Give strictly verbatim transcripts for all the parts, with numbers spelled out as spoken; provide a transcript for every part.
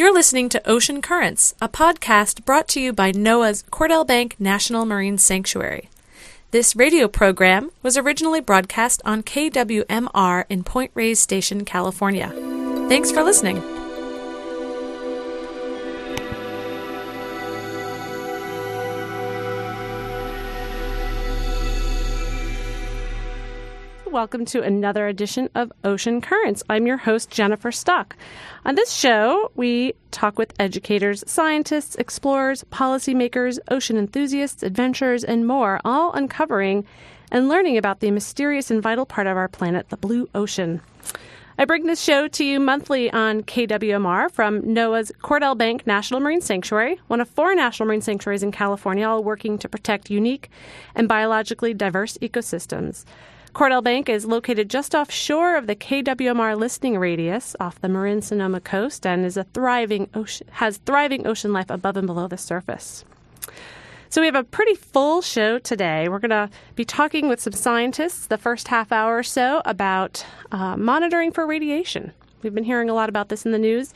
You're listening to Ocean Currents, a podcast brought to you by NOAA's Cordell Bank National Marine Sanctuary. This radio program was originally broadcast on K W M R in Point Reyes Station, California. Thanks for listening. Welcome to another edition of Ocean Currents. I'm your host, Jennifer Stock. On this show, we talk with educators, scientists, explorers, policymakers, ocean enthusiasts, adventurers, and more, all uncovering and learning about the mysterious and vital part of our planet, the blue ocean. I bring this show to you monthly on K W M R from NOAA's Cordell Bank National Marine Sanctuary, one of four national marine sanctuaries in California, all working to protect unique and biologically diverse ecosystems. Cordell Bank is located just offshore of the K W M R listening radius off the Marin Sonoma coast and is a thriving ocean, has thriving ocean life above and below the surface. So we have a pretty full show today. We're going to be talking with some scientists the first half hour or so about uh, monitoring for radiation. We've been hearing a lot about this in the news,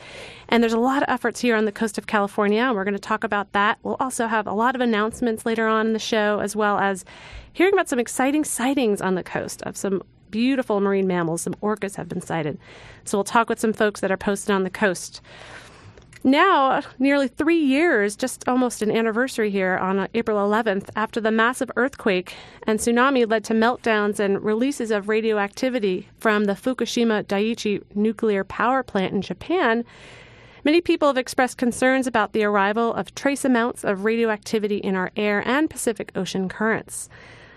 and there's a lot of efforts here on the coast of California, and we're going to talk about that. We'll also have a lot of announcements later on in the show, as well as hearing about some exciting sightings on the coast of some beautiful marine mammals. Some orcas have been sighted. So we'll talk with some folks that are posted on the coast. Now, nearly three years, just almost an anniversary here on April eleventh, after the massive earthquake and tsunami led to meltdowns and releases of radioactivity from the Fukushima Daiichi nuclear power plant in Japan, many people have expressed concerns about the arrival of trace amounts of radioactivity in our air and Pacific Ocean currents.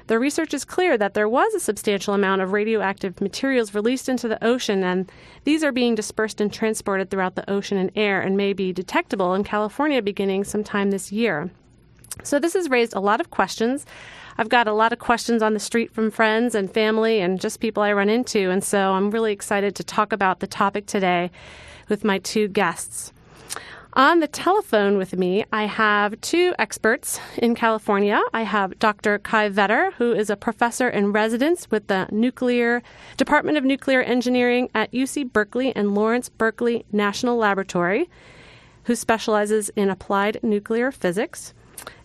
The research is clear that there was a substantial amount of radioactive materials released into the ocean, and these are being dispersed and transported throughout the ocean and air and may be detectable in California beginning sometime this year. So this has raised a lot of questions. I've got a lot of questions on the street from friends and family and just people I run into, and so I'm really excited to talk about the topic today with my two guests. On the telephone with me, I have two experts in California. I have Doctor Kai Vetter, who is a professor in residence with the Nuclear Department of Nuclear Engineering at U C Berkeley and Lawrence Berkeley National Laboratory, who specializes in applied nuclear physics.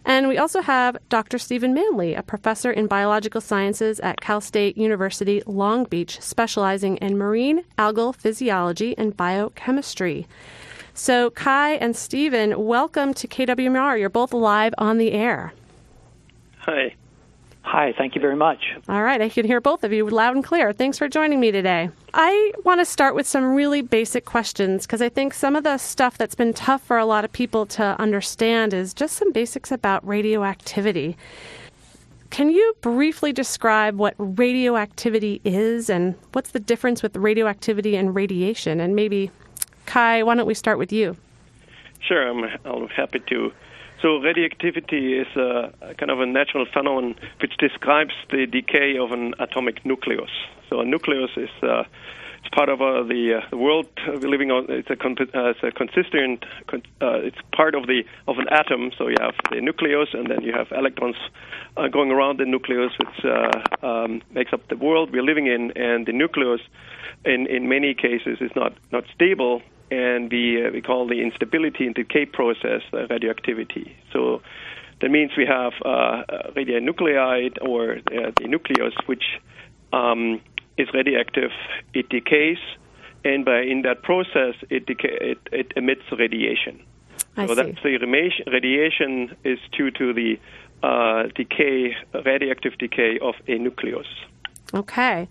And we also have Doctor Stephen Manley, a professor in biological sciences at Cal State University Long Beach, specializing in marine algal physiology and biochemistry. So, Kai and Stephen, welcome to K W M R. You're both live on the air. Hi. Hi, thank you very much. All right, I can hear both of you loud and clear. Thanks for joining me today. I want to start with some really basic questions because I think some of the stuff that's been tough for a lot of people to understand is just some basics about radioactivity. Can you briefly describe what radioactivity is and what's the difference with radioactivity and radiation, and maybe Kai, why don't we start with you? Sure, I'm, I'm happy to. So radioactivity is a, a kind of a natural phenomenon which describes the decay of an atomic nucleus. So a nucleus is uh, it's part of uh, the, uh, the world we're living on. It's a, con- uh, it's a consistent. Con- uh, it's part of the of an atom. So you have the nucleus, and then you have electrons uh, going around the nucleus, which uh, um, makes up the world we're living in. And the nucleus, in in many cases, is not not stable. And we, uh, we call the instability and decay process uh, radioactivity. So that means we have uh, radionuclide or uh, the nucleus, which um, is radioactive. It decays, and by in that process, it deca- it, it emits radiation. I so see. That's the radiation. Radiation is due to the uh, decay, radioactive decay of a nucleus. Okay.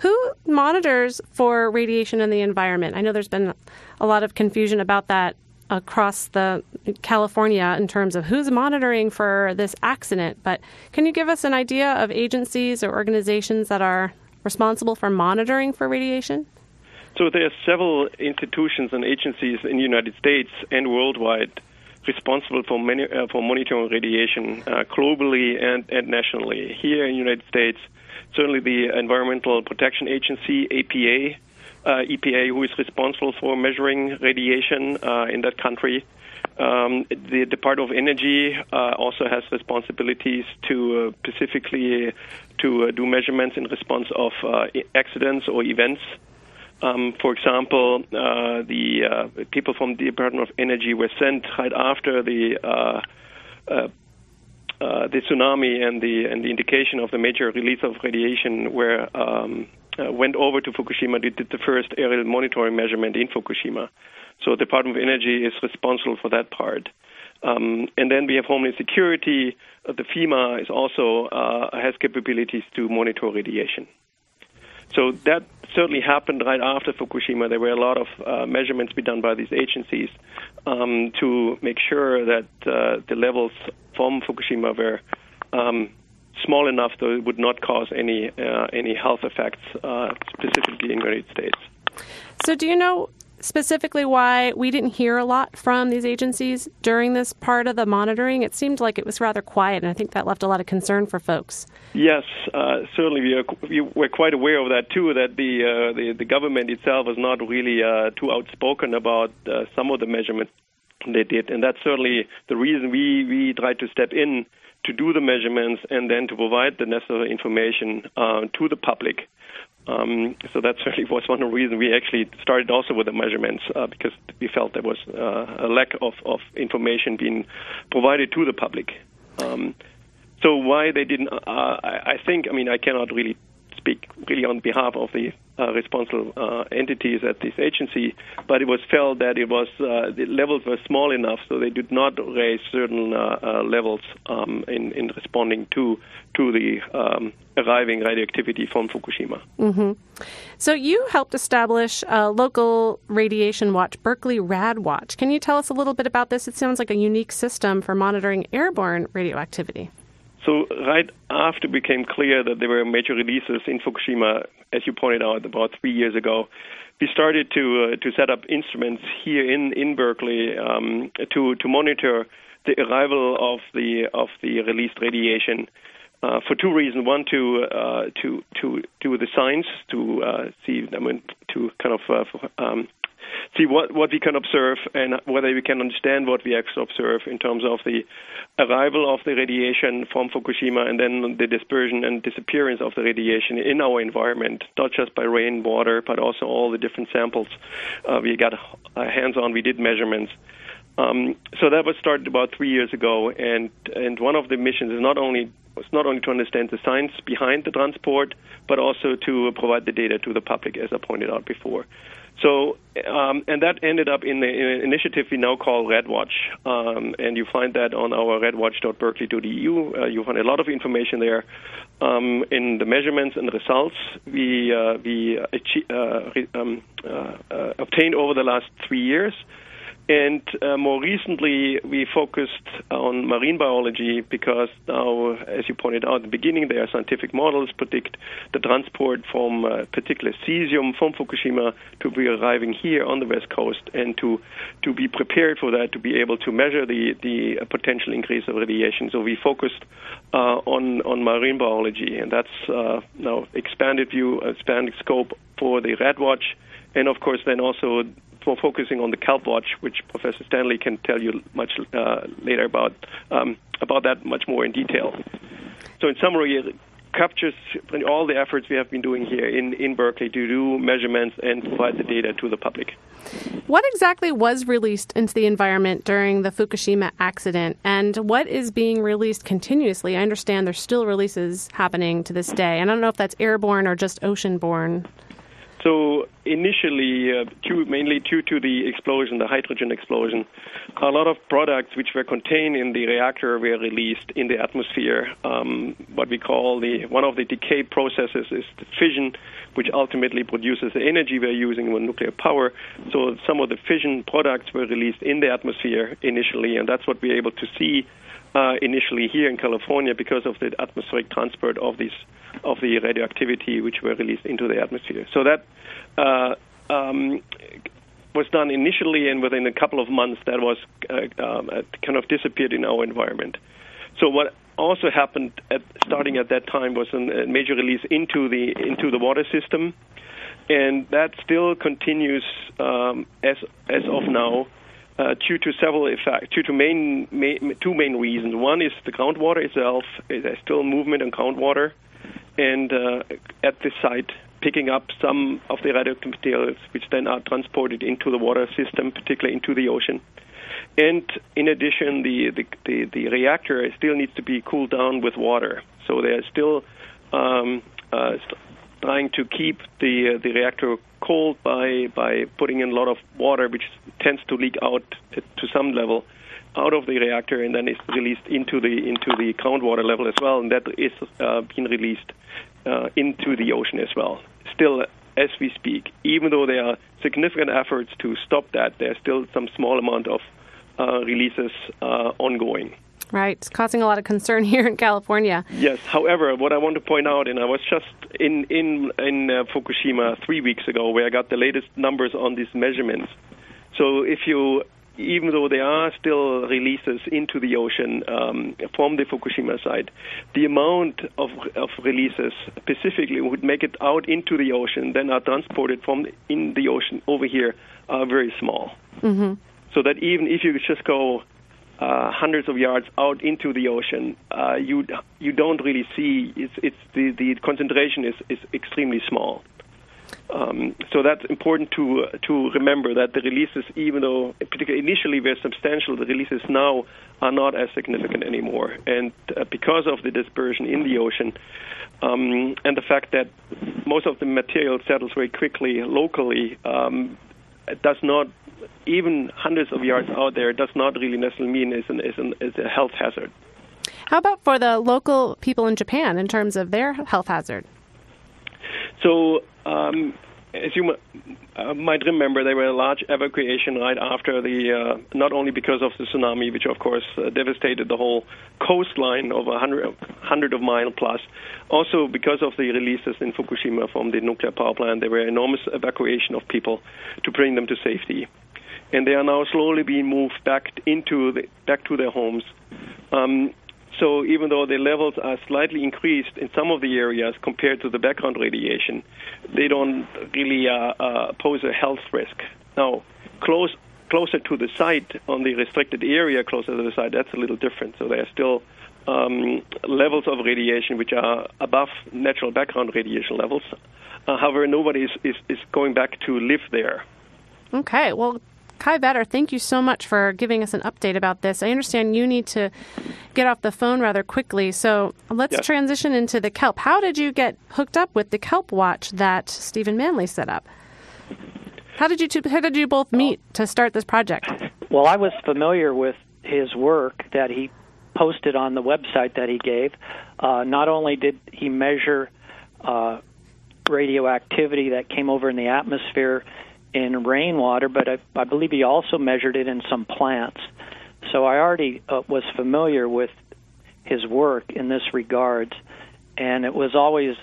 Who monitors for radiation in the environment? I know there's been a lot of confusion about that across the California in terms of who's monitoring for this accident. But can you give us an idea of agencies or organizations that are responsible for monitoring for radiation? So there are several institutions and agencies in the United States and worldwide responsible for many, uh, for monitoring radiation uh, globally and, and nationally. Here in the United States, certainly the Environmental Protection Agency, A P A, uh, E P A, who is responsible for measuring radiation uh, in that country. Um, the Department of Energy uh, also has responsibilities to uh, specifically to uh, do measurements in response of uh, accidents or events. Um, for example, uh, the uh, people from the Department of Energy were sent right after the uh, uh, uh, the tsunami and the and the indication of the major release of radiation were um, uh, went over to Fukushima. They did the first aerial monitoring measurement in Fukushima. So the Department of Energy is responsible for that part. Um, and then we have Homeland Security. Uh, the FEMA is also uh, has capabilities to monitor radiation. So that certainly happened right after Fukushima. There were a lot of uh, measurements be done by these agencies um, to make sure that uh, the levels from Fukushima were um, small enough that it would not cause any uh, any health effects, uh, specifically in the United States. So do you know specifically why we didn't hear a lot from these agencies during this part of the monitoring? It seemed like it was rather quiet, and I think that left a lot of concern for folks. Yes, uh, certainly we, are, we were quite aware of that, too, that the uh, the, the government itself was not really uh, too outspoken about uh, some of the measurements they did, and that's certainly the reason we, we tried to step in to do the measurements and then to provide the necessary information uh, to the public. Um, so that certainly was one of the reasons we actually started also with the measurements, uh, because we felt there was uh, a lack of, of information being provided to the public. Um, so why they didn't, uh, I, I think, I mean, I cannot really speak really on behalf of the uh, responsible uh, entities at this agency, but it was felt that it was uh, the levels were small enough, so they did not raise certain uh, uh, levels um, in, in responding to to the um, arriving radioactivity from Fukushima. Mm-hmm. So you helped establish a local radiation watch, Berkeley Rad Watch. Can you tell us a little bit about this? It sounds like a unique system for monitoring airborne radioactivity. So right after it became clear that there were major releases in Fukushima, as you pointed out, about three years ago, we started to uh, to set up instruments here in in Berkeley um, to to monitor the arrival of the of the released radiation uh, for two reasons. One, to uh, to to do the science, to uh, see, I mean, to kind of uh, for, um, see what, what we can observe and whether we can understand what we actually observe in terms of the arrival of the radiation from Fukushima and then the dispersion and disappearance of the radiation in our environment, not just by rain, water, but also all the different samples uh, we got our hands on. We did measurements. Um, so that was started about three years ago, and, and one of the missions is not only It's not only to understand the science behind the transport, but also to provide the data to the public, as I pointed out before. So, um, and that ended up in, the, in an initiative we now call Red Watch, um, and you find that on our radwatch dot berkeley dot e d u. Uh, you find a lot of information there. Um, in the measurements and the results we uh, we achieve, uh, re- um, uh, uh, obtained over the last three years. And uh, more recently, we focused on marine biology because now, as you pointed out at the beginning, there are scientific models predict the transport from uh, particular cesium from Fukushima to be arriving here on the West Coast, and to to be prepared for that, to be able to measure the, the potential increase of radiation. So we focused uh, on, on marine biology, and that's uh, now expanded view, expanded scope for the Rad Watch, and of course then also for focusing on the Kelp Watch, which Professor Stanley can tell you much uh, later about um, about that much more in detail. So in summary, it captures all the efforts we have been doing here in, in Berkeley to do measurements and provide the data to the public. What exactly was released into the environment during the Fukushima accident, and what is being released continuously? I understand there's still releases happening to this day, and I don't know if that's airborne or just oceanborne. So initially, uh, due, mainly due to the explosion, the hydrogen explosion, a lot of products which were contained in the reactor were released in the atmosphere. Um, what we call the one of the decay processes is the fission, which ultimately produces the energy we're using with nuclear power. So some of the fission products were released in the atmosphere initially, and that's what we're able to see uh, initially here in California because of the atmospheric transport of these of the radioactivity which were released into the atmosphere. So that uh, um, was done initially, and within a couple of months that was uh, um, kind of disappeared in our environment. So what also happened at, starting at that time was a major release into the into the water system, and that still continues um, as as of now. Uh, due to several effects, due to main, main, two main reasons. One is the groundwater itself. There's still movement in groundwater, and uh, at the site picking up some of the radioactive materials, which then are transported into the water system, particularly into the ocean. And in addition, the, the, the, the reactor still needs to be cooled down with water. So they're still um, uh, st- trying to keep the uh, the reactor cold by by putting in a lot of water, which tends to leak out t- to some level out of the reactor, and then is released into the into the groundwater level as well, and that is uh, being released uh, into the ocean as well. Still, as we speak, even though there are significant efforts to stop that, there's still some small amount of Uh, releases uh, ongoing. Right. It's causing a lot of concern here in California. Yes. However, what I want to point out, and I was just in in, in uh, Fukushima three weeks ago where I got the latest numbers on these measurements. So if you, even though there are still releases into the ocean um, from the Fukushima site, the amount of, of releases specifically would make it out into the ocean, then are transported from in the ocean over here are very small. Mm-hmm. So that even if you just go uh, hundreds of yards out into the ocean, uh, you you don't really see it's it's the, the concentration is, is extremely small. Um, so that's important to to remember that the releases, even though particularly initially were substantial, the releases now are not as significant anymore. And uh, because of the dispersion in the ocean um, and the fact that most of the material settles very quickly locally, um, it does not. Even hundreds of yards out there does not really necessarily mean it's, an, it's, an, it's a health hazard. How about for the local people in Japan in terms of their health hazard? So, um, as you m- uh, might remember, there were a large evacuation right after the, uh, not only because of the tsunami, which of course uh, devastated the whole coastline of one hundred, one hundred of mile plus, also because of the releases in Fukushima from the nuclear power plant, there were enormous evacuation of people to bring them to safety. And they are now slowly being moved back into the, back to their homes. Um, so even though the levels are slightly increased in some of the areas compared to the background radiation, they don't really uh, uh, pose a health risk. Now, close closer to the site, on the restricted area closer to the site, that's a little different. So there are still um, levels of radiation which are above natural background radiation levels. Uh, however, nobody is, is, is going back to live there. Okay, well, Kai Vetter, thank you so much for giving us an update about this. I understand you need to get off the phone rather quickly, so let's yes. transition into the kelp. How did you get hooked up with the Kelp Watch that Stephen Manley set up? How did you two, how did you both meet to start this project? Well, I was familiar with his work that he posted on the website that he gave. Uh, not only did he measure uh, radioactivity that came over in the atmosphere in rainwater, but I, I believe he also measured it in some plants. So I already uh, was familiar with his work in this regard, and it was always,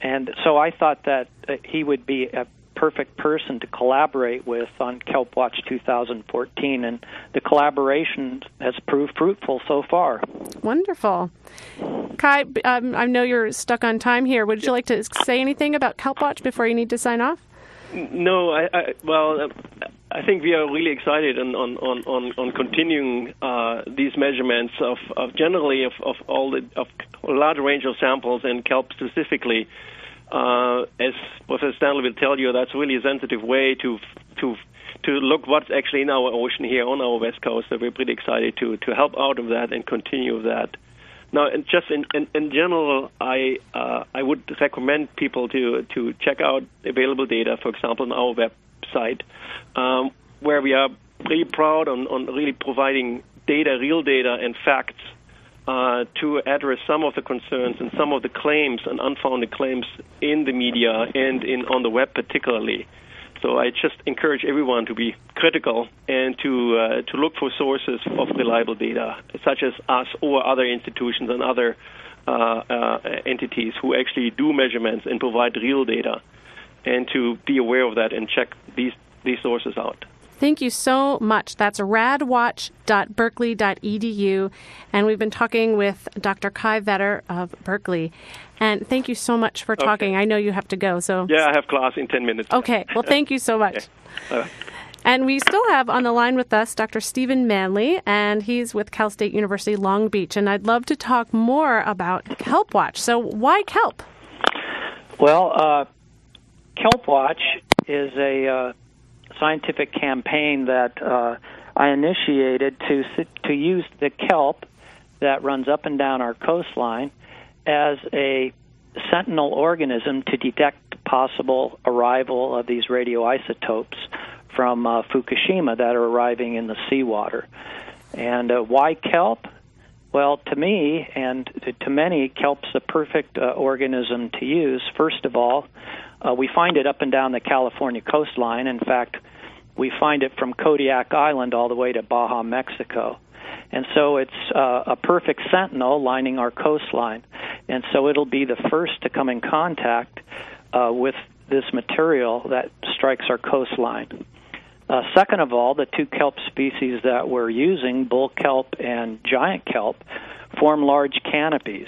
and so I thought that uh, he would be a perfect person to collaborate with on Kelp Watch two thousand fourteen, and the collaboration has proved fruitful so far. Wonderful. Kai, um, I know you're stuck on time here. Would you like to say anything about Kelp Watch before you need to sign off? No, I, I, well, I think we are really excited on on, on, on continuing uh, these measurements of, of generally of, of all the of a large range of samples and kelp specifically. Uh, as Professor Stanley will tell you, that's really a sensitive way to to to look what's actually in our ocean here on our west coast. So we're pretty excited to to help out of that and continue that. Now, and just in, in, in general, I uh, I would recommend people to, to check out available data, for example, on our website, um, where we are pretty proud on, on really providing data, real data and facts uh, to address some of the concerns and some of the claims and unfounded claims in the media and in on the web particularly. So I just encourage everyone to be critical and to uh, to look for sources of reliable data, such as us or other institutions and other uh, uh, entities who actually do measurements and provide real data, and to be aware of that and check these, these sources out. Thank you so much. That's rad watch dot berkeley dot e d u, and we've been talking with Doctor Kai Vetter of Berkeley. And thank you so much for talking. Okay. I know you have to go. So yeah, I have class in ten minutes. Okay. Well, thank you so much. Yeah. Uh, and we still have on the line with us Doctor Stephen Manley, and he's with Cal State University Long Beach. And I'd love to talk more about Kelp Watch. So why kelp? Well, uh, Kelp Watch is a uh, scientific campaign that uh, I initiated to to use the kelp that runs up and down our coastline as a sentinel organism to detect possible arrival of these radioisotopes from uh, Fukushima that are arriving in the seawater. And uh, why kelp? Well, to me and to, to many, kelp's a perfect uh, organism to use. First of all, uh, we find it up and down the California coastline. In fact, we find it from Kodiak Island all the way to Baja, Mexico. And so it's uh, a perfect sentinel lining our coastline. And so it'll be the first to come in contact uh, with this material that strikes our coastline. Uh, second of all, the two kelp species that we're using, bull kelp and giant kelp, form large canopies.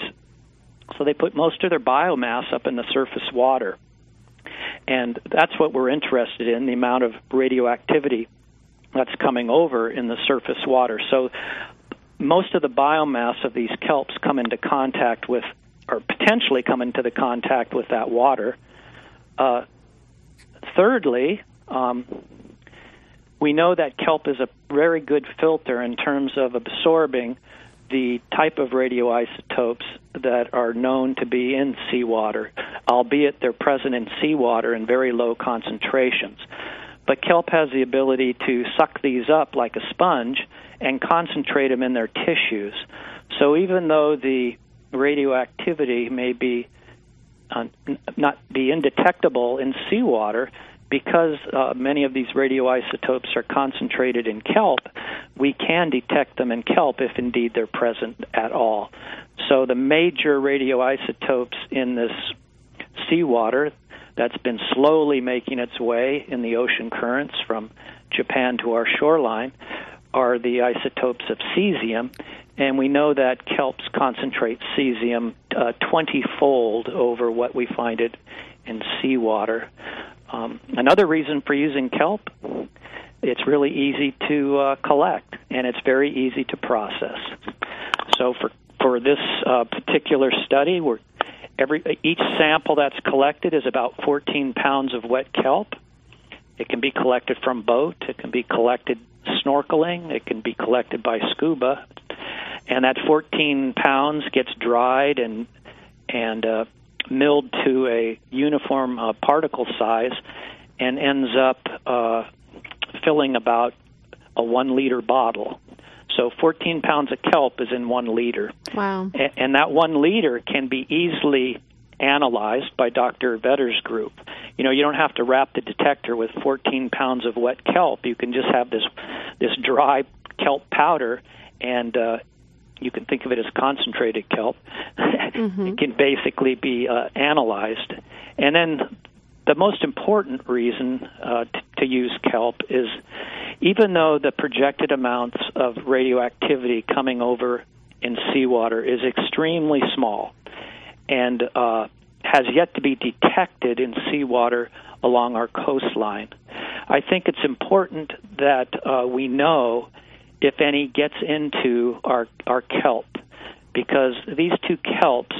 So they put most of their biomass up in the surface water. And that's what we're interested in, the amount of radioactivity that's coming over in the surface water. So most of the biomass of these kelps come into contact with, or potentially come into the contact with that water. Uh, thirdly, um, we know that kelp is a very good filter in terms of absorbing the type of radioisotopes that are known to be in seawater, albeit they're present in seawater in very low concentrations. But kelp has the ability to suck these up like a sponge and concentrate them in their tissues. So even though the radioactivity may be uh, not be indetectable in seawater, because uh, many of these radioisotopes are concentrated in kelp, we can detect them in kelp if indeed they're present at all. So the major radioisotopes in this seawater that's been slowly making its way in the ocean currents from Japan to our shoreline are the isotopes of cesium, and we know that kelps concentrate cesium uh, twenty-fold over what we find it in seawater. Um, another reason for using kelp, it's really easy to uh, collect, and it's very easy to process. So for for this uh, particular study, we're, every each sample that's collected is about fourteen pounds of wet kelp. It can be collected from boat. It can be collected snorkeling. It can be collected by scuba. And that fourteen pounds gets dried and, and uh, milled to a uniform uh, particle size and ends up uh, filling about a one-liter bottle. So fourteen pounds of kelp is in one liter. Wow. A- and that one liter can be easily analyzed by Doctor Vetter's group. You know, you don't have to wrap the detector with fourteen pounds of wet kelp. You can just have this this dry kelp powder, and uh, you can think of it as concentrated kelp. Mm-hmm. It can basically be uh, analyzed. And then the most important reason uh, t- to use kelp is even though the projected amounts of radioactivity coming over in seawater is extremely small and uh, has yet to be detected in seawater along our coastline, I think it's important that uh, we know if any gets into our, our kelp, because these two kelps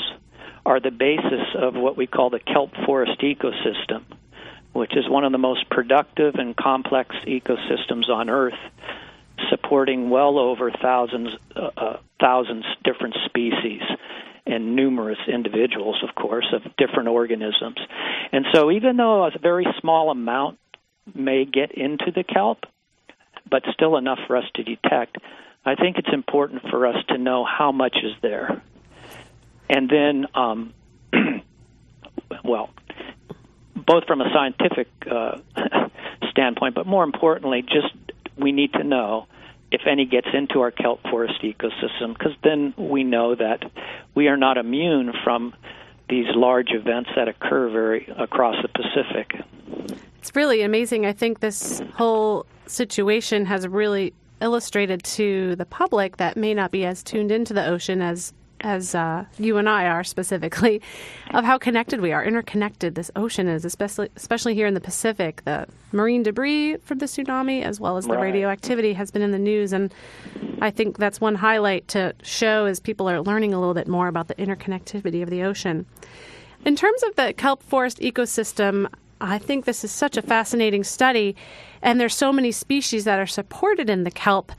are the basis of what we call the kelp forest ecosystem, which is one of the most productive and complex ecosystems on Earth, supporting well over thousands, uh, uh, thousands different species and numerous individuals, of course, of different organisms. And so even though a very small amount may get into the kelp, but still enough for us to detect, I think it's important for us to know how much is there. And then, um, well, both from a scientific uh, standpoint, but more importantly, just we need to know if any gets into our kelp forest ecosystem, because then we know that we are not immune from these large events that occur very across the Pacific. It's really amazing. I think this whole situation has really illustrated to the public that may not be as tuned into the ocean as as uh, you and I are specifically, of how connected we are, interconnected this ocean is, especially especially here in the Pacific. The marine debris from the tsunami as well as the right. radioactivity has been in the news, and I think that's one highlight to show is people are learning a little bit more about the interconnectivity of the ocean. In terms of the kelp forest ecosystem, I think this is such a fascinating study, and there's so many species that are supported in the kelp.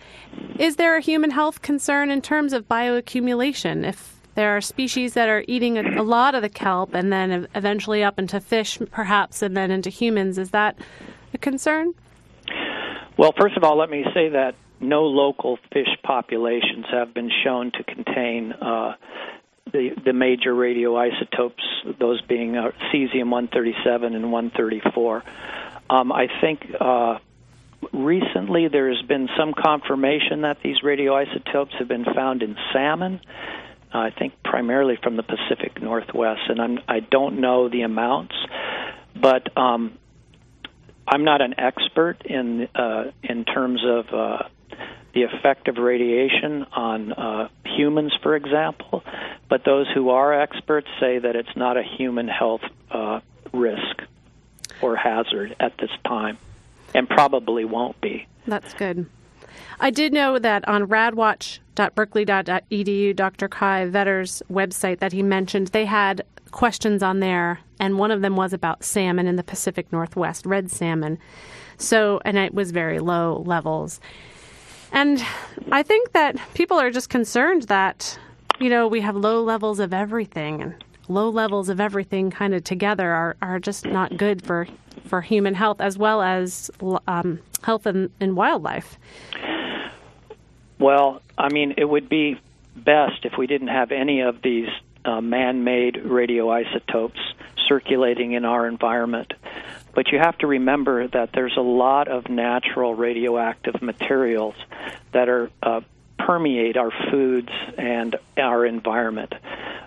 Is there a human health concern in terms of bioaccumulation? If there are species that are eating a, a lot of the kelp and then eventually up into fish, perhaps, and then into humans, is that a concern? Well, first of all, let me say that no local fish populations have been shown to contain uh, the, the major radioisotopes, those being uh, cesium one thirty-seven and one thirty-four. Um, I think uh, recently there has been some confirmation that these radioisotopes have been found in salmon, uh, I think primarily from the Pacific Northwest, and I'm, I don't know the amounts, but um, I'm not an expert in uh, in terms of uh, the effect of radiation on uh, humans, for example, but those who are experts say that it's not a human health uh, risk or hazard at this time, and probably won't be. That's good. I did know that on rad watch dot berkeley dot e d u, Doctor Kai Vetter's website that he mentioned, they had questions on there, and one of them was about salmon in the Pacific Northwest, red salmon. So, and it was very low levels. And I think that people are just concerned that, you know, we have low levels of everything, and low levels of everything kind of together are, are just not good for, for human health as well as um, health in, in wildlife. Well, I mean, it would be best if we didn't have any of these uh, man-made radioisotopes circulating in our environment. But you have to remember that there's a lot of natural radioactive materials that are uh, permeate our foods and our environment.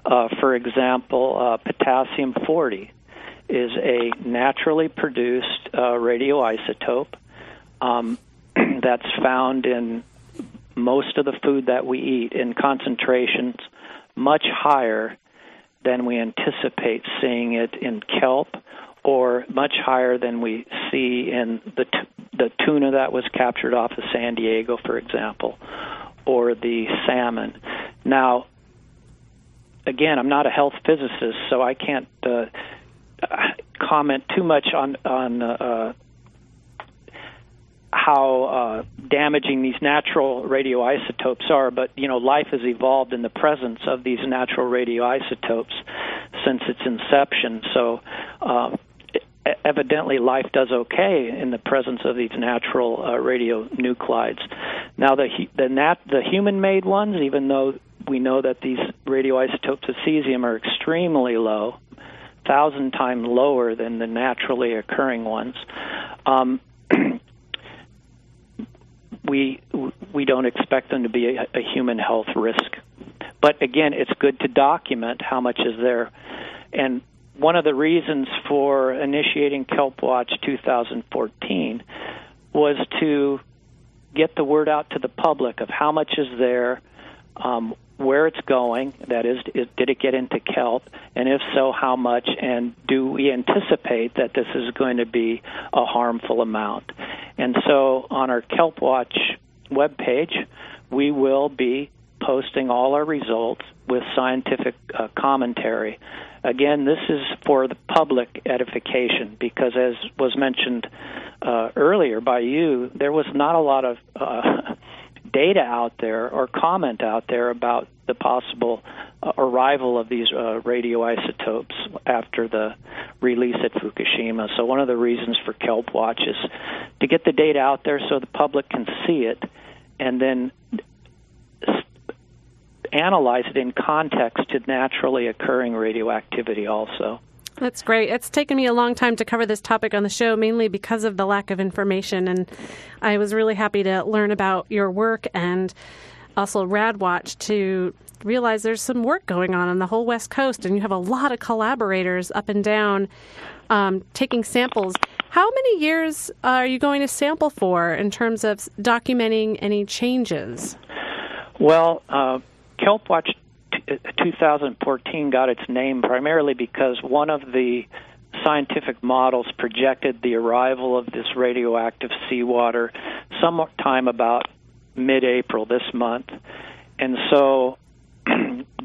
Uh, for example, uh, potassium forty is a naturally produced uh, radioisotope um, that's found in most of the food that we eat in concentrations much higher than we anticipate seeing it in kelp, or much higher than we see in the t- the tuna that was captured off of San Diego, for example, or the salmon. Now, again, I'm not a health physicist, so I can't uh, comment too much on on uh, how uh, damaging these natural radioisotopes are. But you know, life has evolved in the presence of these natural radioisotopes since its inception. So, uh, evidently, life does okay in the presence of these natural uh, radionuclides. Now, the the nat the human-made ones, even though we know that these radioisotopes of cesium are extremely low, thousand times lower than the naturally occurring ones. Um, we we don't expect them to be a, a human health risk. But again, it's good to document how much is there. And one of the reasons for initiating Kelp Watch two thousand fourteen was to get the word out to the public of how much is there, um, where it's going, that is, is, did it get into kelp, and if so, how much, and do we anticipate that this is going to be a harmful amount? And so on our Kelp Watch webpage, we will be posting all our results with scientific uh, commentary. Again, this is for the public edification because, as was mentioned uh, earlier by you, there was not a lot of uh, data out there or comment out there about the possible uh, arrival of these uh, radioisotopes after the release at Fukushima. So one of the reasons for Kelp Watch is to get the data out there so the public can see it and then analyze it in context to naturally occurring radioactivity also. That's great. It's taken me a long time to cover this topic on the show, mainly because of the lack of information. And I was really happy to learn about your work and also RadWatch to realize there's some work going on on the whole West Coast, and you have a lot of collaborators up and down um, taking samples. How many years are you going to sample for in terms of documenting any changes? Well, uh, Kelp Watch twenty fourteen got its name primarily because one of the scientific models projected the arrival of this radioactive seawater sometime about mid-April this month, and so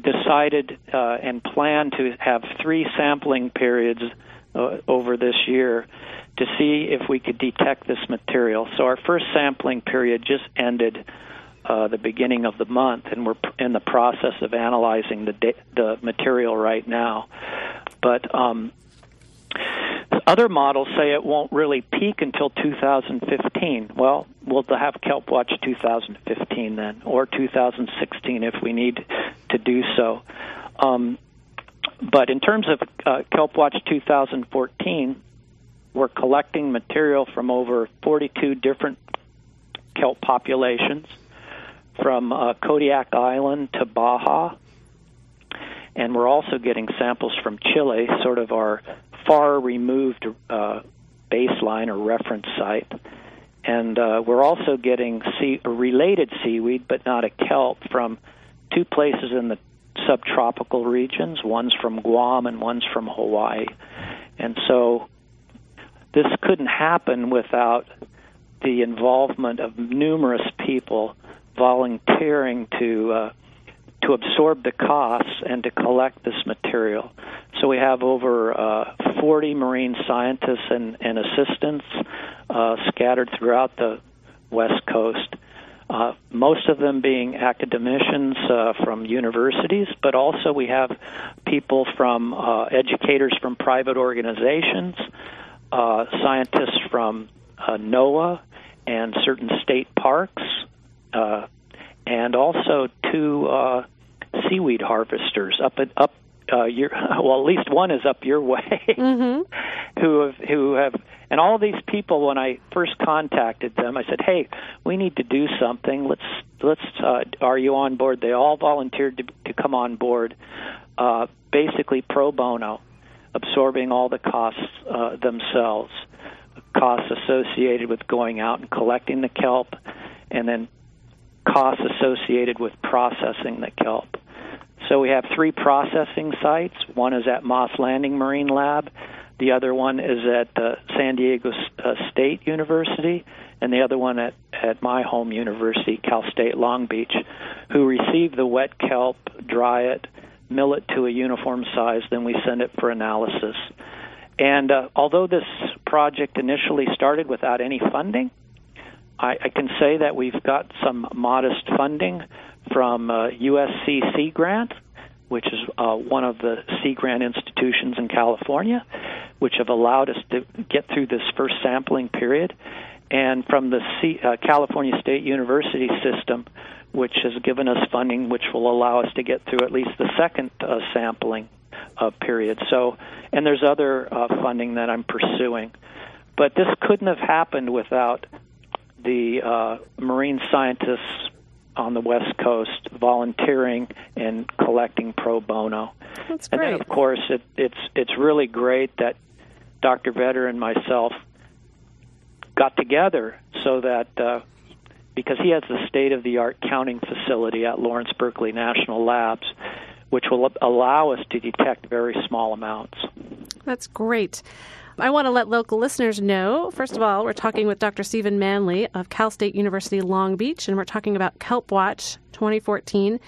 decided uh, and planned to have three sampling periods uh, over this year to see if we could detect this material. So our first sampling period just ended uh, the beginning of the month, and we're in the process of analyzing the da- the material right now. But um, other models say it won't really peak until two thousand fifteen. Well, we'll have Kelp Watch two thousand fifteen then, or two thousand sixteen if we need to do so. Um, but in terms of uh, Kelp Watch two thousand fourteen, we're collecting material from over forty-two different kelp populations, from uh, Kodiak Island to Baja. And we're also getting samples from Chile, sort of our far-removed uh, baseline or reference site. And uh, we're also getting sea- related seaweed, but not a kelp, from two places in the subtropical regions. One's from Guam and one's from Hawaii. And so this couldn't happen without the involvement of numerous people volunteering to uh, to absorb the costs and to collect this material. So we have over uh, forty marine scientists and, and assistants uh, scattered throughout the West Coast, uh, most of them being academicians uh, from universities, but also we have people from uh, educators from private organizations, Uh, scientists from uh, NOAA and certain state parks, uh, and also two uh, seaweed harvesters up at, up uh, your well, at least one is up your way, mm-hmm. who have who have and all these people. When I first contacted them, I said, "Hey, we need to do something. Let's let's. Uh, are you on board?" They all volunteered to, to come on board, uh, basically pro bono, absorbing all the costs uh, themselves, costs associated with going out and collecting the kelp, and then costs associated with processing the kelp. So we have three processing sites. One is at Moss Landing Marine Lab, the other one is at uh, San Diego uh, State University, and the other one at, at my home university, Cal State Long Beach, who receive the wet kelp, dry it, mill it to a uniform size, then we send it for analysis. And uh, although this project initially started without any funding, I, I can say that we've got some modest funding from uh, U S C Sea Grant, which is uh, one of the Sea Grant institutions in California, which have allowed us to get through this first sampling period, and from the C- uh, California State University system, which has given us funding which will allow us to get through at least the second uh, sampling uh, period. So, and there's other uh, funding that I'm pursuing. But this couldn't have happened without the uh, marine scientists on the West Coast volunteering and collecting pro bono. That's great. And then, of course, it, it's, it's really great that Doctor Vetter and myself got together so that... Uh, because he has the state-of-the-art counting facility at Lawrence Berkeley National Labs, which will allow us to detect very small amounts. That's great. I want to let local listeners know, first of all, we're talking with Doctor Stephen Manley of Cal State University Long Beach, and we're talking about Kelp Watch twenty fourteen.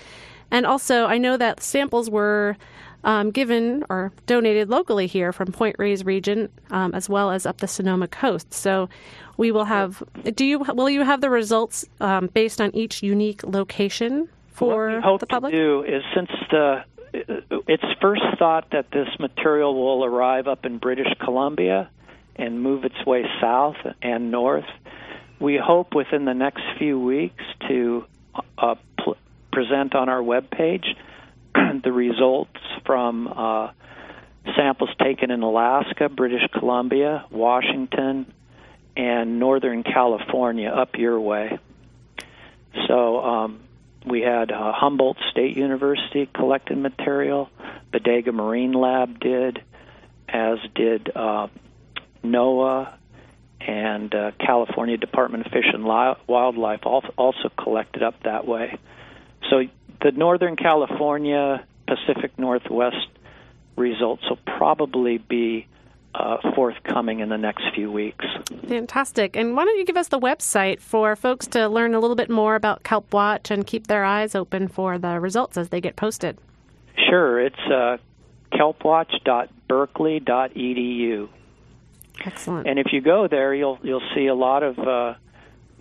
And also, I know that samples were um, given or donated locally here from Point Reyes region, um, as well as up the Sonoma coast. So we will have. Do you will you have the results um, based on each unique location for the public? What we hope to do is, since the it's first thought that this material will arrive up in British Columbia and move its way south and north, we hope within the next few weeks to uh, pl- present on our webpage the results from uh, samples taken in Alaska, British Columbia, Washington, and Northern California up your way. So um, we had uh, Humboldt State University collected material, Bodega Marine Lab did, as did uh, NOAA, and uh, California Department of Fish and Wildlife also collected up that way. So the Northern California, Pacific Northwest results will probably be Uh, forthcoming in the next few weeks. Fantastic. And why don't you give us the website for folks to learn a little bit more about Kelp Watch and keep their eyes open for the results as they get posted? Sure. It's uh, kelp watch dot berkeley dot e d u. Excellent. And if you go there, you'll you'll see a lot of uh,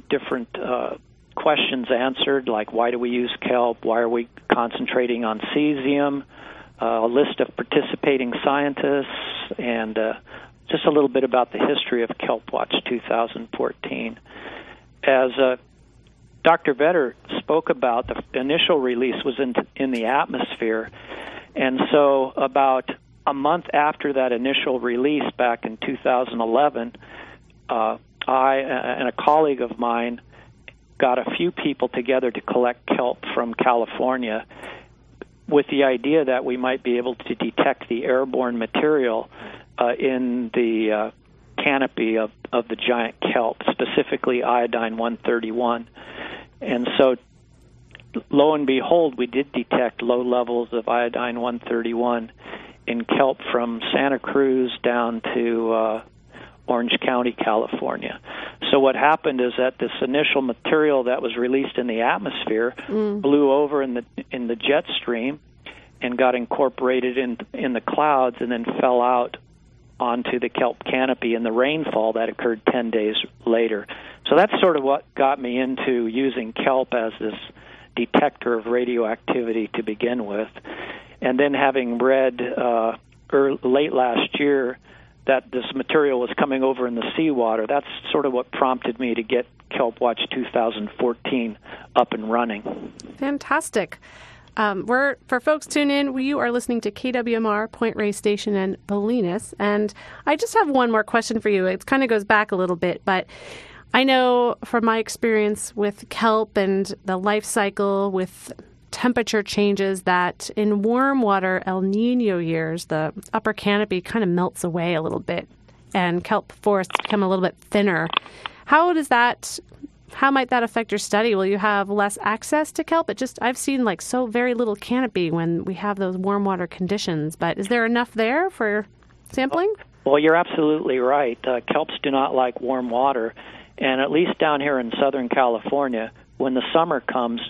different uh, questions answered, like why do we use kelp? Why are we concentrating on cesium? Uh, a list of participating scientists, and uh, just a little bit about the history of Kelp Watch twenty fourteen. As uh, Doctor Vetter spoke about, the initial release was in, in the atmosphere, and so about a month after that initial release back in two thousand eleven, uh, I and a colleague of mine got a few people together to collect kelp from California, with the idea that we might be able to detect the airborne material uh, in the uh, canopy of, of the giant kelp, specifically iodine one thirty-one. And so, lo and behold, we did detect low levels of iodine one thirty-one in kelp from Santa Cruz down to uh, Orange County, California. So what happened is that this initial material that was released in the atmosphere mm. blew over in the in the jet stream and got incorporated in in the clouds and then fell out onto the kelp canopy in the rainfall that occurred ten days later. So that's sort of what got me into using kelp as this detector of radioactivity to begin with. And then having read uh, early, late last year that this material was coming over in the seawater, that's sort of what prompted me to get Kelp Watch twenty fourteen up and running. Fantastic. Um, we're, for folks tune in, you are listening to K W M R, Point Reyes Station, and Bolinas. And I just have one more question for you. It kind of goes back a little bit, but I know from my experience with kelp and the life cycle with temperature changes that in warm water El Nino years, the upper canopy kind of melts away a little bit and kelp forests become a little bit thinner. How does that, how might that affect your study? Will you have less access to kelp? It just, I've seen like so very little canopy when we have those warm water conditions, but is there enough there for sampling? Well, you're absolutely right. Uh, kelps do not like warm water. And at least down here in Southern California, when the summer comes,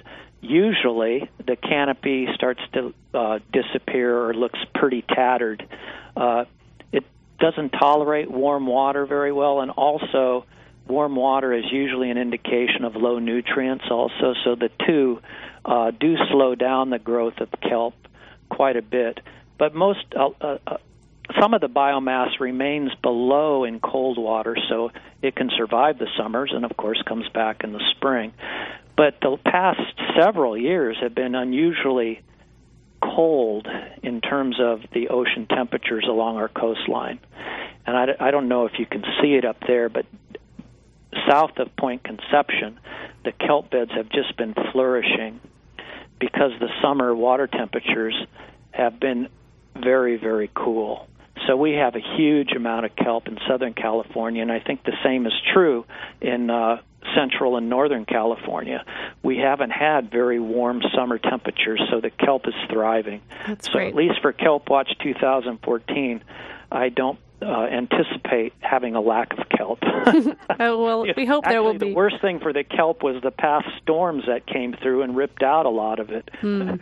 usually the canopy starts to uh, disappear or looks pretty tattered. Uh, it doesn't tolerate warm water very well, and also warm water is usually an indication of low nutrients also, so the two uh, do slow down the growth of kelp quite a bit. But most, uh, uh, some of the biomass remains below in cold water, so it can survive the summers and, of course, comes back in the spring. But the past several years have been unusually cold in terms of the ocean temperatures along our coastline. And I, I don't know if you can see it up there, but south of Point Conception, the kelp beds have just been flourishing because the summer water temperatures have been very, very cool. So we have a huge amount of kelp in Southern California, and I think the same is true in uh, Central and Northern California. We haven't had very warm summer temperatures, so the kelp is thriving. That's so great. At least for Kelp Watch twenty fourteen, I don't uh, anticipate having a lack of kelp. Oh, well, we hope Actually, there will the be. The worst thing for the kelp was the past storms that came through and ripped out a lot of it. Mm.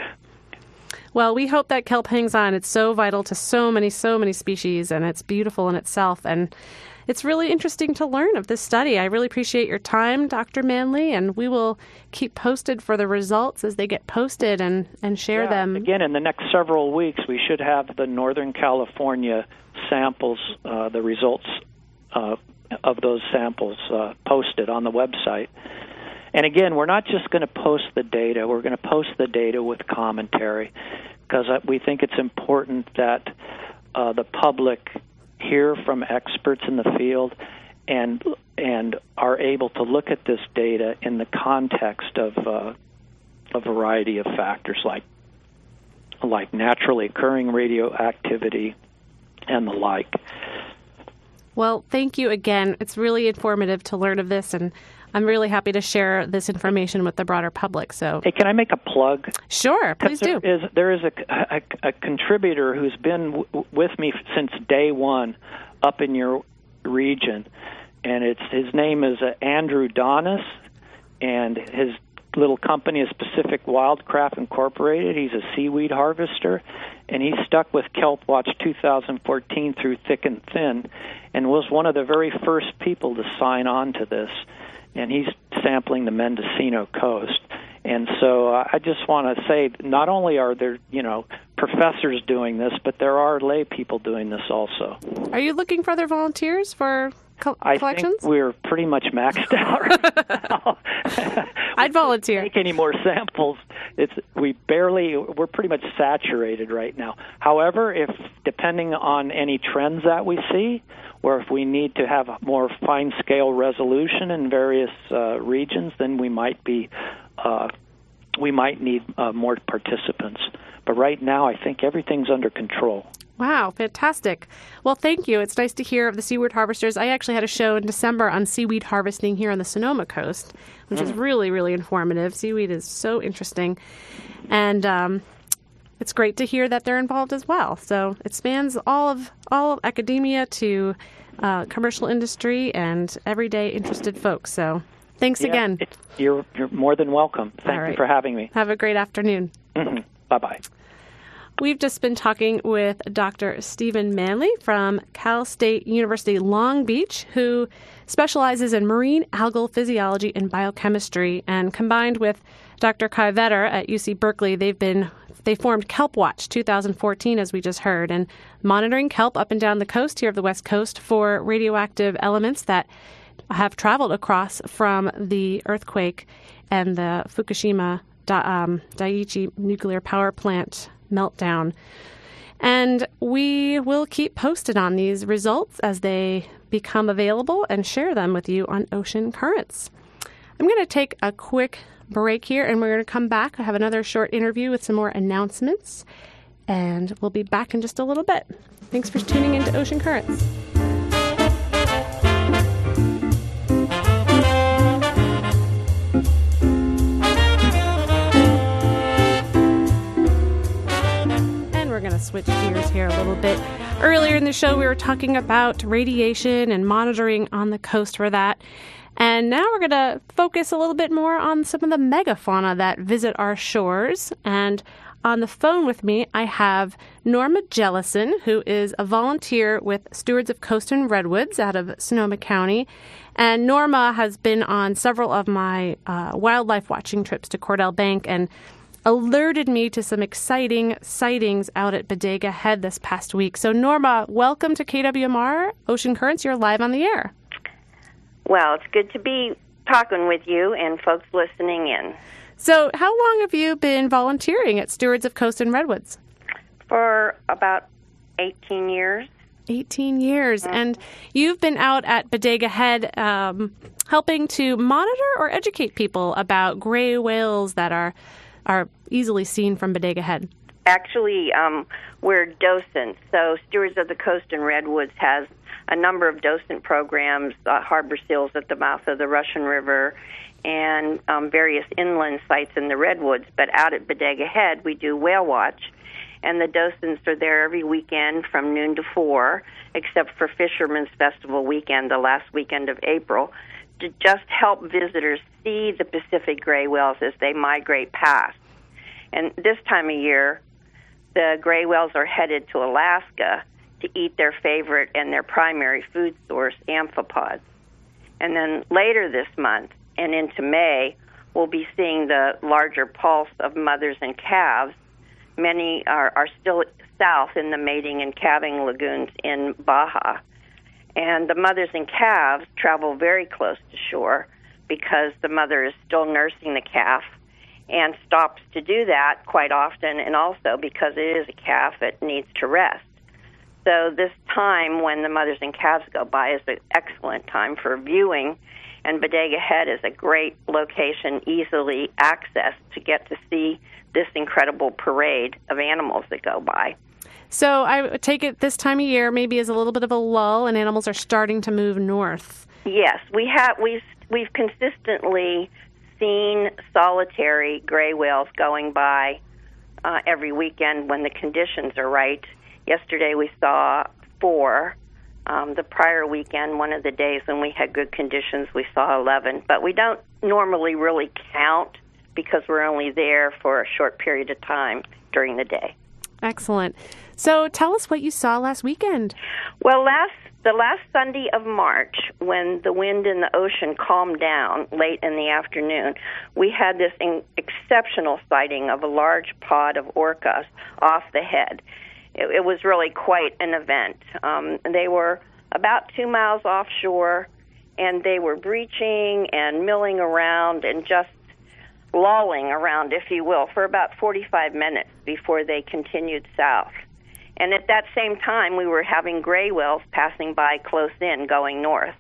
Well, we hope that kelp hangs on. It's so vital to so many, so many species, and it's beautiful in itself. And it's really interesting to learn of this study. I really appreciate your time, Doctor Manley, and we will keep posted for the results as they get posted and, and share yeah, them. Again, in the next several weeks, we should have the Northern California samples, uh, the results uh, of those samples uh, posted on the website. And again, we're not just going to post the data. We're going to post the data with commentary because we think it's important that uh, the public hear from experts in the field and and are able to look at this data in the context of uh, a variety of factors like like naturally occurring radioactivity and the like. Well, thank you again. It's really informative to learn of this, and I'm really happy to share this information with the broader public. So, hey, can I make a plug? Sure, please do. There is, there is a, a, a contributor who's been w- with me since day one up in your region, and it's his name is uh, Andrew Donis, and his little company is Pacific Wildcraft Incorporated. He's a seaweed harvester, and he stuck with Kelp Watch two thousand fourteen through thick and thin, and was one of the very first people to sign on to this. And he's sampling the Mendocino coast. And so uh, I just want to say, not only are there, you know, professors doing this, but there are lay people doing this also. Are you looking for other volunteers for co- I collections? I think we're pretty much maxed out. I'd volunteer. Take any more samples? It's we barely. We're pretty much saturated right now. However, if depending on any trends that we see, or if we need to have more fine-scale resolution in various uh, regions, then we might be uh, we might need uh, more participants. But right now, I think everything's under control. Wow, fantastic. Well, thank you. It's nice to hear of the seaweed harvesters. I actually had a show in December on seaweed harvesting here on the Sonoma coast, which mm. is really, really informative. Seaweed is so interesting. And um, it's great to hear that they're involved as well. So it spans all of all of academia to uh, commercial industry and everyday interested folks. So thanks yeah, again. It, you're, you're more than welcome. Thank right. you for having me. Have a great afternoon. Mm-hmm. Bye-bye. We've just been talking with Doctor Stephen Manley from Cal State University Long Beach, who specializes in marine algal physiology and biochemistry. And combined with Doctor Kai Vetter at U C Berkeley, they've been they formed Kelp Watch two thousand fourteen, as we just heard, and monitoring kelp up and down the coast here of the West Coast for radioactive elements that have traveled across from the earthquake and the Fukushima Daiichi nuclear power plant meltdown. And we will keep posted on these results as they become available and share them with you on Ocean Currents. I'm going to take a quick break here, and we're going to come back. I have another short interview with some more announcements, and we'll be back in just a little bit. Thanks for tuning into Ocean Currents. Switch gears here a little bit. Earlier in the show, we were talking about radiation and monitoring on the coast for that. And now we're going to focus a little bit more on some of the megafauna that visit our shores. And on the phone with me, I have Norma Jellison, who is a volunteer with Stewards of Coast and Redwoods out of Sonoma County. And Norma has been on several of my uh, wildlife watching trips to Cordell Bank and alerted me to some exciting sightings out at Bodega Head this past week. So, Norma, welcome to K W M R Ocean Currents. You're live on the air. Well, it's good to be talking with you and folks listening in. So, how long have you been volunteering at Stewards of Coast and Redwoods? For about eighteen years. eighteen years. Mm-hmm. And you've been out at Bodega Head um, helping to monitor or educate people about gray whales that are are easily seen from Bodega Head. Actually, um, we're docents. So Stewards of the Coast and Redwoods has a number of docent programs, uh, harbor seals at the mouth of the Russian River, and um, various inland sites in the Redwoods. But out at Bodega Head, we do whale watch, and the docents are there every weekend from noon to four, except for Fisherman's Festival weekend, the last weekend of April, to just help visitors see the Pacific gray whales as they migrate past. And this time of year, the gray whales are headed to Alaska to eat their favorite and their primary food source, amphipods. And then later this month and into May, we'll be seeing the larger pulse of mothers and calves. Many are, are still south in the mating and calving lagoons in Baja. And the mothers and calves travel very close to shore because the mother is still nursing the calf and stops to do that quite often, and also because it is a calf, it needs to rest. So this time when the mothers and calves go by is an excellent time for viewing, and Bodega Head is a great location, easily accessed, to get to see this incredible parade of animals that go by. So I take it this time of year maybe is a little bit of a lull, and animals are starting to move north. Yes, we have. We've we've consistently seen solitary gray whales going by uh, every weekend when the conditions are right. Yesterday we saw four. Um, the prior weekend, one of the days when we had good conditions, we saw eleven. But we don't normally really count because we're only there for a short period of time during the day. Excellent. So tell us what you saw last weekend. Well, last the last Sunday of March, when the wind in the ocean calmed down late in the afternoon, we had this in- exceptional sighting of a large pod of orcas off the head. It, it was really quite an event. Um, they were about two miles offshore, and they were breaching and milling around and just lolling around, if you will, for about forty-five minutes before they continued south. And at that same time, we were having gray whales passing by close in, going north.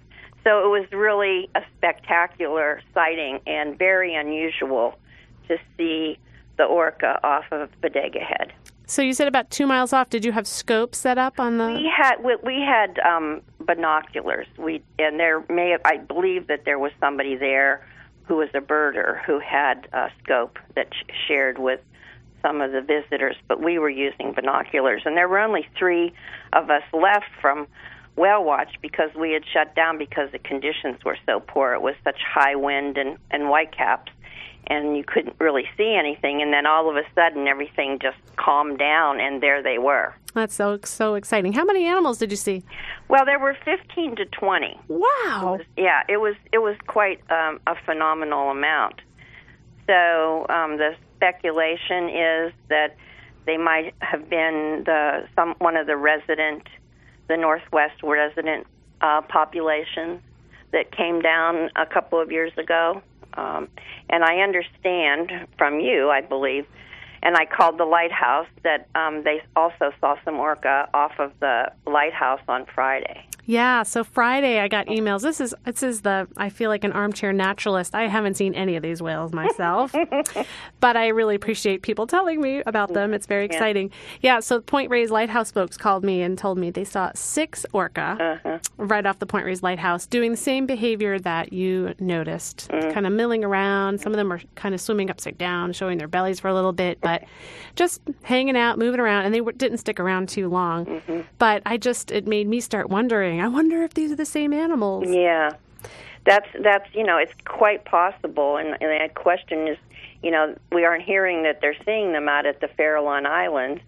So it was really a spectacular sighting and very unusual to see the orca off of Bodega Head. So you said about two miles off. Did you have scopes set up on the? We had we, we had um, binoculars. We and there may have, I believe that there was somebody there who was a birder who had a scope that sh- shared with some of the visitors, but we were using binoculars. And there were only three of us left from Whale Watch because we had shut down because the conditions were so poor. It was such high wind and, and white caps, and you couldn't really see anything. And then all of a sudden, everything just calmed down, and there they were. That's so so exciting. How many animals did you see? Well, there were fifteen to twenty. Wow. It was, yeah, it was it was quite um, a phenomenal amount. So um, the speculation is that they might have been the some one of the resident, the Northwest resident uh, population that came down a couple of years ago. Um, and I understand from you, I believe, and I called the lighthouse, that um, they also saw some orca off of the lighthouse on Friday. Yeah, so Friday I got emails. This is this is the I feel like an armchair naturalist. I haven't seen any of these whales myself, but I really appreciate people telling me about them. It's very exciting. Yeah, yeah, so Point Reyes Lighthouse folks called me and told me they saw six orca uh-huh. right off the Point Reyes Lighthouse doing the same behavior that you noticed, mm. kind of milling around. Some of them were kind of swimming upside down, showing their bellies for a little bit, but just hanging out, moving around, and they were, didn't stick around too long. Mm-hmm. But I just it made me start wondering. I wonder if these are the same animals. Yeah, that's, that's you know, it's quite possible. And, and that question is, you know, we aren't hearing that they're seeing them out at the Farallon Islands,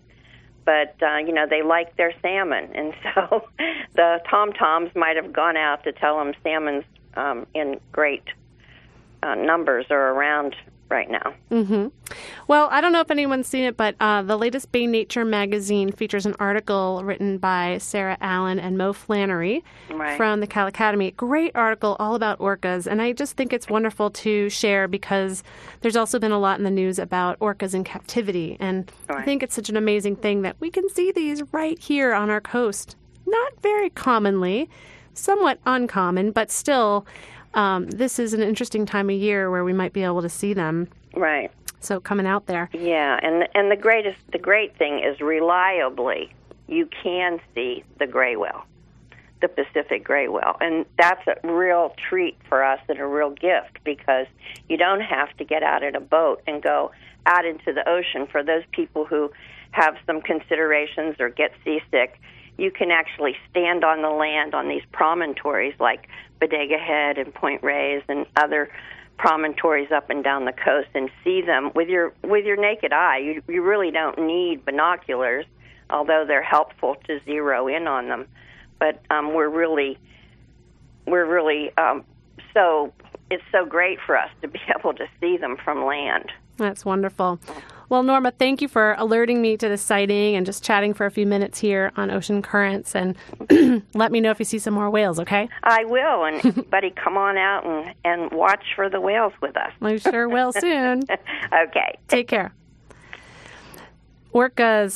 but, uh, you know, they like their salmon. And so the tom-toms might have gone out to tell them salmon's um, in great uh, numbers are around right now. Mm-hmm. Well, I don't know if anyone's seen it, but uh, the latest Bay Nature magazine features an article written by Sarah Allen and Mo Flannery right. from the Cal Academy. Great article all about orcas, and I just think it's wonderful to share because there's also been a lot in the news about orcas in captivity, and right. I think it's such an amazing thing that we can see these right here on our coast. Not very commonly, somewhat uncommon, but still... Um, this is an interesting time of year where we might be able to see them. Right. So coming out there. Yeah, and and the greatest, the great thing is reliably you can see the gray whale, the Pacific gray whale, and that's a real treat for us and a real gift because you don't have to get out in a boat and go out into the ocean. For those people who have some considerations or get seasick, you can actually stand on the land on these promontories like Bodega Head and Point Reyes and other promontories up and down the coast and see them with your with your naked eye. You, you really don't need binoculars, although they're helpful to zero in on them. But um, we're really we're really um, so it's so great for us to be able to see them from land. That's wonderful. Well, Norma, thank you for alerting me to this sighting and just chatting for a few minutes here on Ocean Currents. And let me know if you see some more whales, okay? I will. And everybody come on out and, and watch for the whales with us. We sure will soon. Okay. Take care. Orcas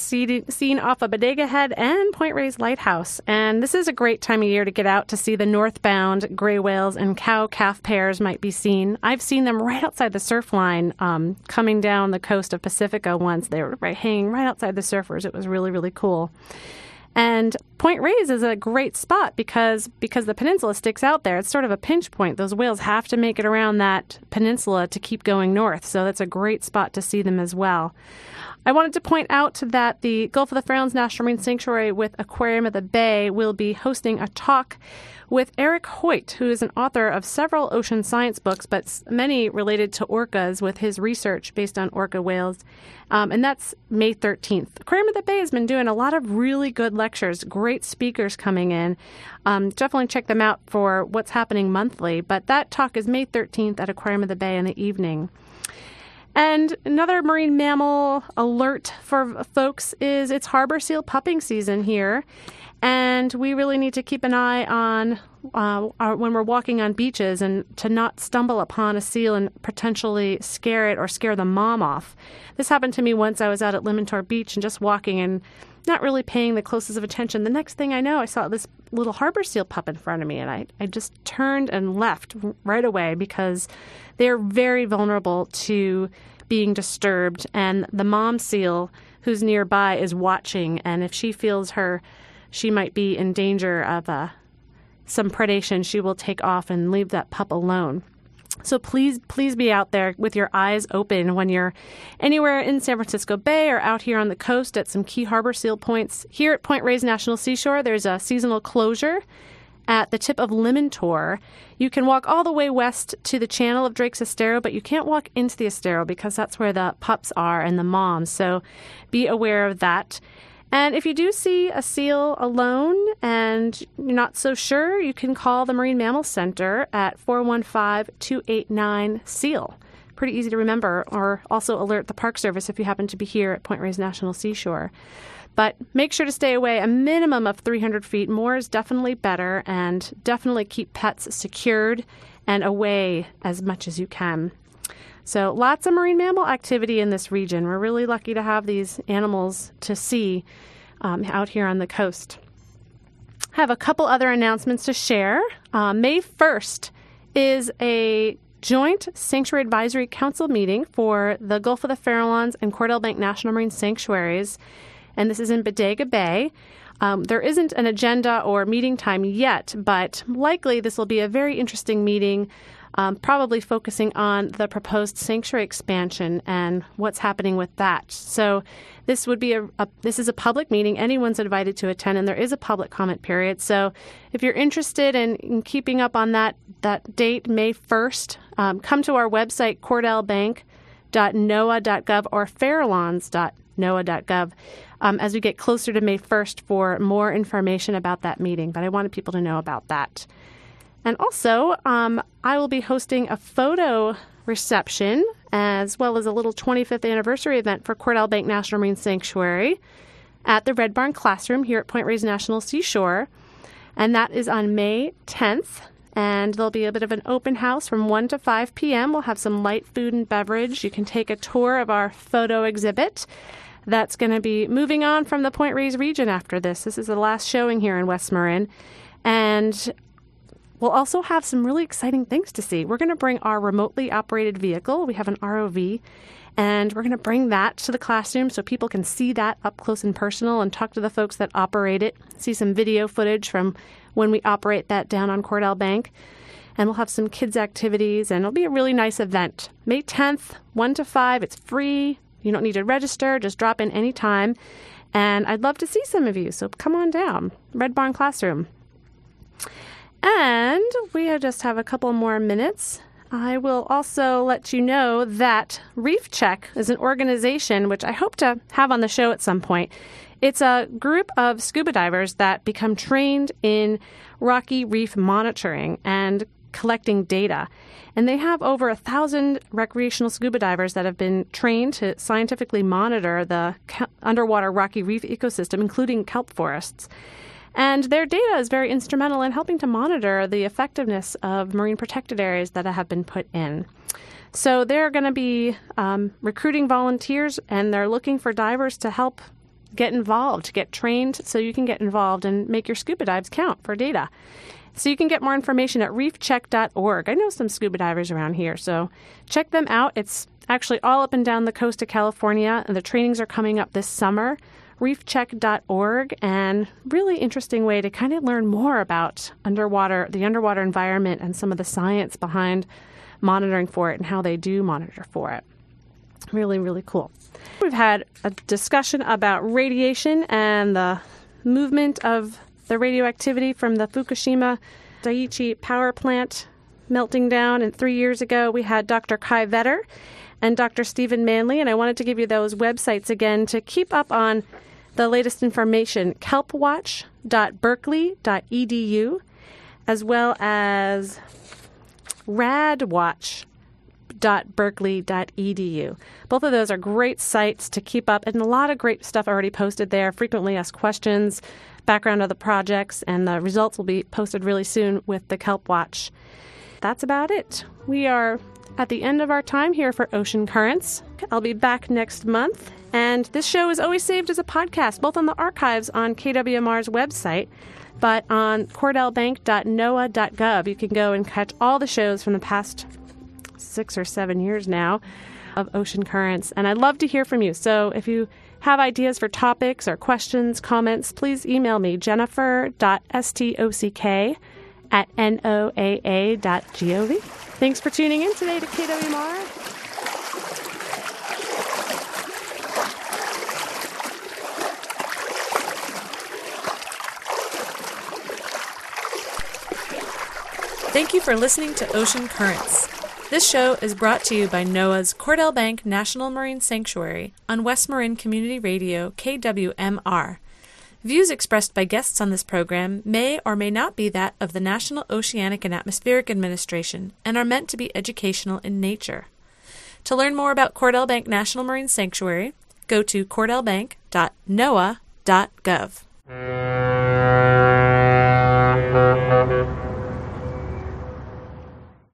seen off of Bodega Head and Point Reyes Lighthouse. And this is a great time of year to get out to see the northbound gray whales and cow-calf pairs might be seen. I've seen them right outside the surf line um, coming down the coast of Pacifica once. They were right, hanging right outside the surfers. It was really, really cool. And Point Reyes is a great spot because because the peninsula sticks out there. It's sort of a pinch point. Those whales have to make it around that peninsula to keep going north. So that's a great spot to see them as well. I wanted to point out that the Gulf of the Farallones National Marine Sanctuary with Aquarium of the Bay will be hosting a talk with Eric Hoyt, who is an author of several ocean science books, but many related to orcas, with his research based on orca whales. Um, and that's May thirteenth. Aquarium of the Bay has been doing a lot of really good lectures, great speakers coming in. Um, definitely check them out for what's happening monthly. But that talk is May thirteenth at Aquarium of the Bay in the evening. And another marine mammal alert for folks is it's harbor seal pupping season here. And we really need to keep an eye on uh, our, when we're walking on beaches, and to not stumble upon a seal and potentially scare it or scare the mom off. This happened to me once. I was out at Limantor Beach and just walking and not really paying the closest of attention. The next thing I know, I saw this little harbor seal pup in front of me, and I, I just turned and left right away, because they're very vulnerable to being disturbed. And the mom seal who's nearby is watching, and if she feels her... she might be in danger of uh, some predation, she will take off and leave that pup alone. So please, please be out there with your eyes open when you're anywhere in San Francisco Bay or out here on the coast at some key harbor seal points. Here at Point Reyes National Seashore, there's a seasonal closure at the tip of Limantor. You can walk all the way west to the channel of Drake's Estero, but you can't walk into the Estero because that's where the pups are and the moms. So be aware of that. And if you do see a seal alone and you're not so sure, you can call the Marine Mammal Center at four one five, two eight nine, SEAL. Pretty easy to remember, or also alert the Park Service if you happen to be here at Point Reyes National Seashore. But make sure to stay away a minimum of three hundred feet. More is definitely better, and definitely keep pets secured and away as much as you can. So lots of marine mammal activity in this region. We're really lucky to have these animals to see um, out here on the coast. I have a couple other announcements to share. Uh, May first is a joint Sanctuary Advisory Council meeting for the Gulf of the Farallones and Cordell Bank National Marine Sanctuaries, and this is in Bodega Bay. Um, there isn't an agenda or meeting time yet, but likely this will be a very interesting meeting. Um, probably focusing on the proposed sanctuary expansion and what's happening with that. So this would be a, a this is a public meeting. Anyone's invited to attend, and there is a public comment period. So if you're interested in, in keeping up on that that date, May first, um, come to our website, cordell bank dot N O A A dot gov or farallons dot N O A A dot gov, um, as we get closer to May first for more information about that meeting. But I wanted people to know about that. And also, um, I will be hosting a photo reception as well as a little twenty-fifth anniversary event for Cordell Bank National Marine Sanctuary at the Red Barn Classroom here at Point Reyes National Seashore. And that is on May tenth. And there'll be a bit of an open house from one to five p.m. We'll have some light food and beverage. You can take a tour of our photo exhibit. That's going to be moving on from the Point Reyes region after this. This is the last showing here in West Marin. And we'll also have some really exciting things to see. We're going to bring our remotely operated vehicle. We have an R O V, and we're going to bring that to the classroom so people can see that up close and personal and talk to the folks that operate it, see some video footage from when we operate that down on Cordell Bank. And we'll have some kids' activities, and it'll be a really nice event. May tenth, one to five. It's free. You don't need to register. Just drop in anytime. And I'd love to see some of you, so come on down. Red Barn Classroom. And we just have a couple more minutes. I will also let you know that Reef Check is an organization which I hope to have on the show at some point. It's a group of scuba divers that become trained in rocky reef monitoring and collecting data. And they have over a thousand recreational scuba divers that have been trained to scientifically monitor the underwater rocky reef ecosystem, including kelp forests. And their data is very instrumental in helping to monitor the effectiveness of marine protected areas that have been put in. So they're going to be um, recruiting volunteers, and they're looking for divers to help get involved, get trained, so you can get involved and make your scuba dives count for data. So you can get more information at reef check dot org. I know some scuba divers around here, so check them out. It's actually all up and down the coast of California, and the trainings are coming up this summer. reef check dot org, and really interesting way to kind of learn more about underwater, the underwater environment, and some of the science behind monitoring for it and how they do monitor for it. Really, really cool. We've had a discussion about radiation and the movement of the radioactivity from the Fukushima Daiichi power plant melting down. And three years ago, we had Doctor Kai Vetter and Doctor Stephen Manley. And I wanted to give you those websites again to keep up on the latest information, kelp watch dot berkeley dot e d u, as well as rad watch dot berkeley dot e d u. Both of those are great sites to keep up, and a lot of great stuff already posted there, frequently asked questions, background of the projects, and the results will be posted really soon with the Kelp Watch. That's about it. We are at the end of our time here for Ocean Currents. I'll be back next month. And this show is always saved as a podcast, both on the archives on K W M R's website, but on cordell bank dot N O A A dot gov. You can go and catch all the shows from the past six or seven years now of Ocean Currents. And I'd love to hear from you. So if you have ideas for topics or questions, comments, please email me, jennifer dot stock at N O A A dot gov. Thanks for tuning in today to K W M R. Thank you for listening to Ocean Currents. This show is brought to you by NOAA's Cordell Bank National Marine Sanctuary on West Marin Community Radio, K W M R. Views expressed by guests on this program may or may not be that of the National Oceanic and Atmospheric Administration and are meant to be educational in nature. To learn more about Cordell Bank National Marine Sanctuary, go to cordell bank dot N O A A dot gov.